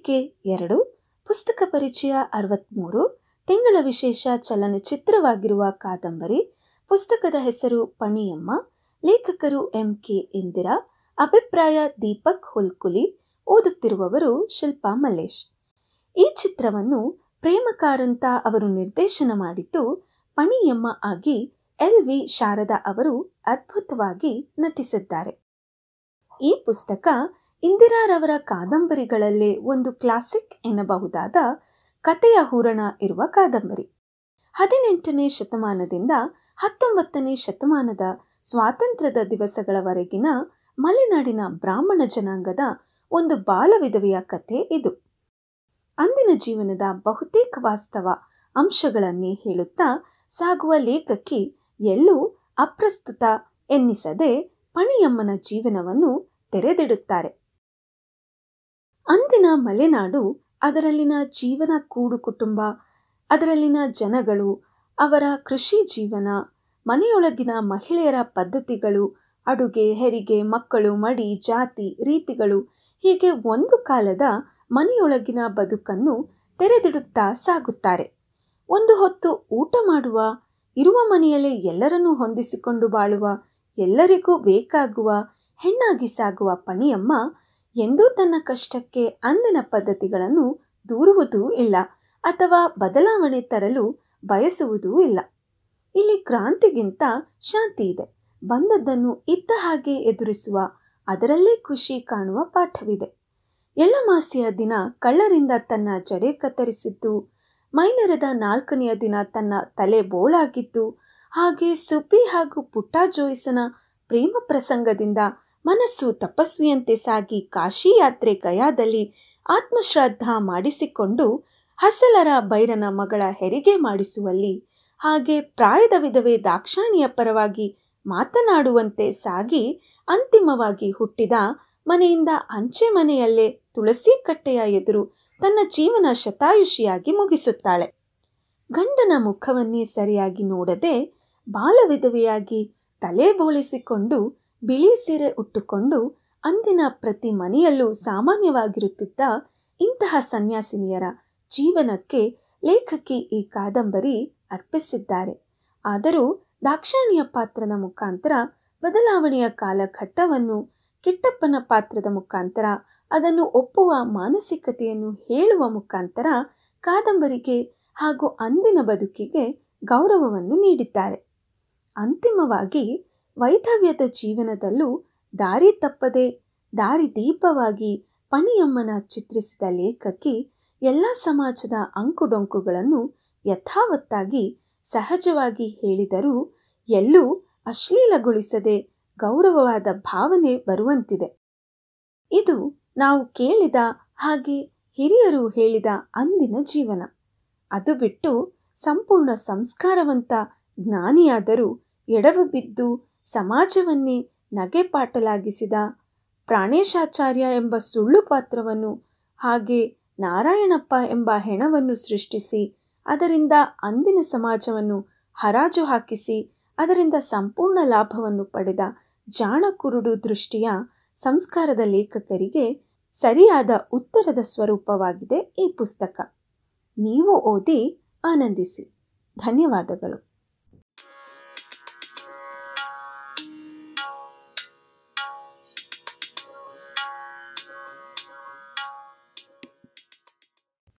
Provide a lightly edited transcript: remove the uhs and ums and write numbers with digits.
ಪತ್ರಿಕೆ 2, ಪುಸ್ತಕ ಪರಿಚಯ 63, ತಿಂಗಳ ವಿಶೇಷ ಚಲನಚಿತ್ರವಾಗಿರುವ ಕಾದಂಬರಿ. ಪುಸ್ತಕದ ಹೆಸರು ಫಣಿಯಮ್ಮ, ಲೇಖಕರು MK ಇಂದಿರಾ, ಅಭಿಪ್ರಾಯ ದೀಪಕ್ ಹುಲ್ಕುಲಿ, ಓದುತ್ತಿರುವವರು ಶಿಲ್ಪಾ ಮಲೇಶ್. ಈ ಚಿತ್ರವನ್ನು ಪ್ರೇಮ ಕಾರಂತ ಅವರು ನಿರ್ದೇಶನ ಮಾಡಿದ್ದು, ಫಣಿಯಮ್ಮ ಆಗಿ LV ಶಾರದಾ ಅವರು ಅದ್ಭುತವಾಗಿ ನಟಿಸಿದ್ದಾರೆ. ಈ ಪುಸ್ತಕ ಇಂದಿರಾರವರ ಕಾದಂಬರಿಗಳಲ್ಲೇ ಒಂದು ಕ್ಲಾಸಿಕ್ ಎನ್ನಬಹುದಾದ ಕಥೆಯ ಹೂರಣ ಇರುವ ಕಾದಂಬರಿ. 18ನೇ ಶತಮಾನದಿಂದ 19ನೇ ಶತಮಾನದ ಸ್ವಾತಂತ್ರ್ಯದ ದಿವಸಗಳವರೆಗಿನ ಮಲೆನಾಡಿನ ಬ್ರಾಹ್ಮಣ ಜನಾಂಗದ ಒಂದು ಬಾಲವಿಧವೆಯ ಕಥೆ ಇದು. ಅಂದಿನ ಜೀವನದ ಬಹುತೇಕ ವಾಸ್ತವ ಅಂಶಗಳನ್ನೇ ಹೇಳುತ್ತಾ ಸಾಗುವ ಲೇಖಕಿ ಎಲ್ಲೂ ಅಪ್ರಸ್ತುತ ಎನ್ನಿಸದೆ ಫಣಿಯಮ್ಮನ ಜೀವನವನ್ನು ತೆರೆದಿಡುತ್ತಾರೆ. ಅಂದಿನ ಮಲೆನಾಡು, ಅದರಲ್ಲಿನ ಜೀವನ, ಕೂಡು ಕುಟುಂಬ, ಅದರಲ್ಲಿನ ಜನಗಳು, ಅವರ ಕೃಷಿ ಜೀವನ, ಮನೆಯೊಳಗಿನ ಮಹಿಳೆಯರ ಪದ್ಧತಿಗಳು, ಅಡುಗೆ, ಹೆರಿಗೆ, ಮಕ್ಕಳು, ಮಡಿ, ಜಾತಿ, ರೀತಿಗಳು, ಹೀಗೆ ಒಂದು ಕಾಲದ ಮನೆಯೊಳಗಿನ ಬದುಕನ್ನು ತೆರೆದಿಡುತ್ತಾ ಸಾಗುತ್ತಾರೆ. ಒಂದು ಹೊತ್ತು ಊಟ ಮಾಡುವ, ಇರುವ ಮನೆಯಲ್ಲೇ ಎಲ್ಲರನ್ನೂ ಹೊಂದಿಸಿಕೊಂಡು ಬಾಳುವ, ಎಲ್ಲರಿಗೂ ಬೇಕಾಗುವ ಹೆಣ್ಣಾಗಿ ಸಾಗುವ ಫಣಿಯಮ್ಮ ಎಂದೂ ತನ್ನ ಕಷ್ಟಕ್ಕೆ ಅಂದಿನ ಪದ್ಧತಿಗಳನ್ನು ದೂರುವುದೂ ಇಲ್ಲ ಅಥವಾ ಬದಲಾವಣೆ ತರಲು ಬಯಸುವುದೂ ಇಲ್ಲ. ಇಲ್ಲಿ ಕ್ರಾಂತಿಗಿಂತ ಶಾಂತಿ ಇದೆ. ಬಂದದ್ದನ್ನು ಇದ್ದ ಹಾಗೆ ಎದುರಿಸುವ, ಅದರಲ್ಲೇ ಖುಷಿ ಕಾಣುವ ಪಾಠವಿದೆ. ಎಳ್ಳಮಾಸಿಯ ದಿನ ಕಳ್ಳರಿಂದ ತನ್ನ ಜಡೆ ಕತ್ತರಿಸಿದ್ದು, ಮೈನರದ 4ನೇ ದಿನ ತನ್ನ ತಲೆ ಬೋಳಾಗಿದ್ದು, ಹಾಗೆ ಸುಬ್ಬಿ ಹಾಗೂ ಪುಟ್ಟಜೋಯಿಸನ ಪ್ರೇಮ ಪ್ರಸಂಗದಿಂದ ಮನಸ್ಸು ತಪಸ್ವಿಯಂತೆ ಸಾಗಿ ಕಾಶಿ ಯಾತ್ರೆ ಗಯಾದಲ್ಲಿ ಆತ್ಮಶ್ರದ್ಧಾ ಮಾಡಿಸಿಕೊಂಡು ಹಸಲರ ಬೈರನ ಮಗಳ ಹೆರಿಗೆ ಮಾಡಿಸುವಲ್ಲಿ, ಹಾಗೆ ಪ್ರಾಯದ ವಿಧವೆ ದಾಕ್ಷಾಣಿಯ ಪರವಾಗಿ ಮಾತನಾಡುವಂತೆ ಸಾಗಿ ಅಂತಿಮವಾಗಿ ಹುಟ್ಟಿದ ಮನೆಯಿಂದ ಅಂಚೆ ಮನೆಯಲ್ಲೇ ತುಳಸಿ ಕಟ್ಟೆಯ ಎದುರು ತನ್ನ ಜೀವನ ಶತಾಯುಷಿಯಾಗಿ ಮುಗಿಸುತ್ತಾಳೆ. ಗಂಡನ ಮುಖವನ್ನೇ ಸರಿಯಾಗಿ ನೋಡದೆ ಬಾಲವಿಧವೆಯಾಗಿ ತಲೆ ಬೋಳಿಸಿಕೊಂಡು ಬಿಳಿ ಸೀರೆ ಉಟ್ಟುಕೊಂಡು ಅಂದಿನ ಪ್ರತಿ ಮನೆಯಲ್ಲೂ ಸಾಮಾನ್ಯವಾಗಿರುತ್ತಿದ್ದ ಇಂತಹ ಸನ್ಯಾಸಿನಿಯರ ಜೀವನಕ್ಕೆ ಲೇಖಕಿ ಈ ಕಾದಂಬರಿ ಅರ್ಪಿಸಿದ್ದಾರೆ. ಆದರೂ ದಾಕ್ಷಾಣಿಯ ಪಾತ್ರದ ಮುಖಾಂತರ ಬದಲಾವಣೆಯ ಕಾಲಘಟ್ಟವನ್ನು, ಕಿಟ್ಟಪ್ಪನ ಪಾತ್ರದ ಮುಖಾಂತರ ಅದನ್ನು ಒಪ್ಪುವ ಮಾನಸಿಕತೆಯನ್ನು ಹೇಳುವ ಮುಖಾಂತರ ಕಾದಂಬರಿಗೆ ಹಾಗೂ ಅಂದಿನ ಬದುಕಿಗೆ ಗೌರವವನ್ನು ನೀಡಿದ್ದಾರೆ. ಅಂತಿಮವಾಗಿ ವೈಧವ್ಯದ ಜೀವನದಲ್ಲೂ ದಾರಿ ತಪ್ಪದೆ ದಾರಿದೀಪವಾಗಿ ಫಣಿಯಮ್ಮನ ಚಿತ್ರಿಸಿದ ಲೇಖಕಿ ಎಲ್ಲ ಸಮಾಜದ ಅಂಕುಡೊಂಕುಗಳನ್ನು ಯಥಾವತ್ತಾಗಿ ಸಹಜವಾಗಿ ಹೇಳಿದರೂ ಎಲ್ಲೂ ಅಶ್ಲೀಲಗೊಳಿಸದೆ ಗೌರವವಾದ ಭಾವನೆ ಬರುವಂತಿದೆ. ಇದು ನಾವು ಕೇಳಿದ ಹಾಗೆ ಹಿರಿಯರು ಹೇಳಿದ ಅಂದಿನ ಜೀವನ. ಅದು ಬಿಟ್ಟು ಸಂಪೂರ್ಣ ಸಂಸ್ಕಾರವಂತ ಜ್ಞಾನಿಯಾದರೂ ಎಡವು ಬಿದ್ದು ಸಮಾಜವನ್ನೇ ನಗೆಪಾಟಲಾಗಿಸಿದ ಪ್ರಾಣೇಶಾಚಾರ್ಯ ಎಂಬ ಸುಳ್ಳು ಪಾತ್ರವನ್ನು, ಹಾಗೆ ನಾರಾಯಣಪ್ಪ ಎಂಬ ಹೆಣವನ್ನು ಸೃಷ್ಟಿಸಿ ಅದರಿಂದ ಅಂದಿನ ಸಮಾಜವನ್ನು ಹರಾಜು ಹಾಕಿಸಿ ಅದರಿಂದ ಸಂಪೂರ್ಣ ಲಾಭವನ್ನು ಪಡೆದ ಜಾಣ ಕುರುಡು ದೃಷ್ಟಿಯ ಸಂಸ್ಕಾರದ ಲೇಖಕರಿಗೆ ಸರಿಯಾದ ಉತ್ತರದ ಸ್ವರೂಪವಾಗಿದೆ ಈ ಪುಸ್ತಕ. ನೀವು ಓದಿ ಆನಂದಿಸಿ. ಧನ್ಯವಾದಗಳು.